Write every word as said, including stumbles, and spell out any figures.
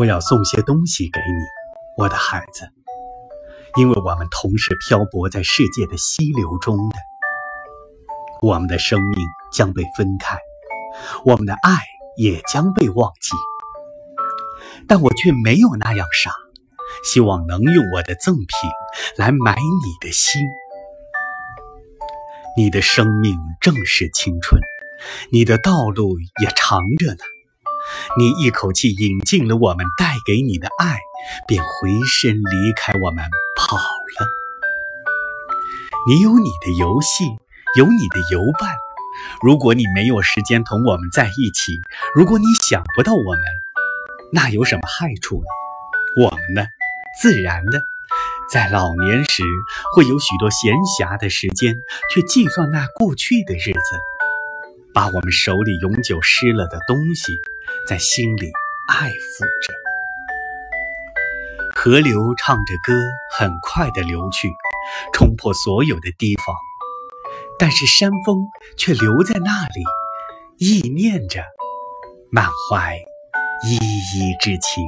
我要送些东西给你，我的孩子，因为我们同是漂泊在世界的溪流中的。我们的生命将被分开，我们的爱也将被忘记，但我却没有那样傻，希望能用我的赠品来买你的心。你的生命正是青春，你的道路也长着呢。你一口气饮尽了我们带给你的爱，便回身离开我们跑了。你有你的游戏，有你的游伴。如果你没有时间同我们在一起，如果你想不到我们，那有什么害处呢？我们呢，自然的在老年时会有许多闲暇的时间去计算那过去的日子，把我们手里永久失了的东西在心里爱抚着。河流唱着歌，很快地流去，冲破所有的堤防，但是山峰却留在那里，意念着，满怀依依之情。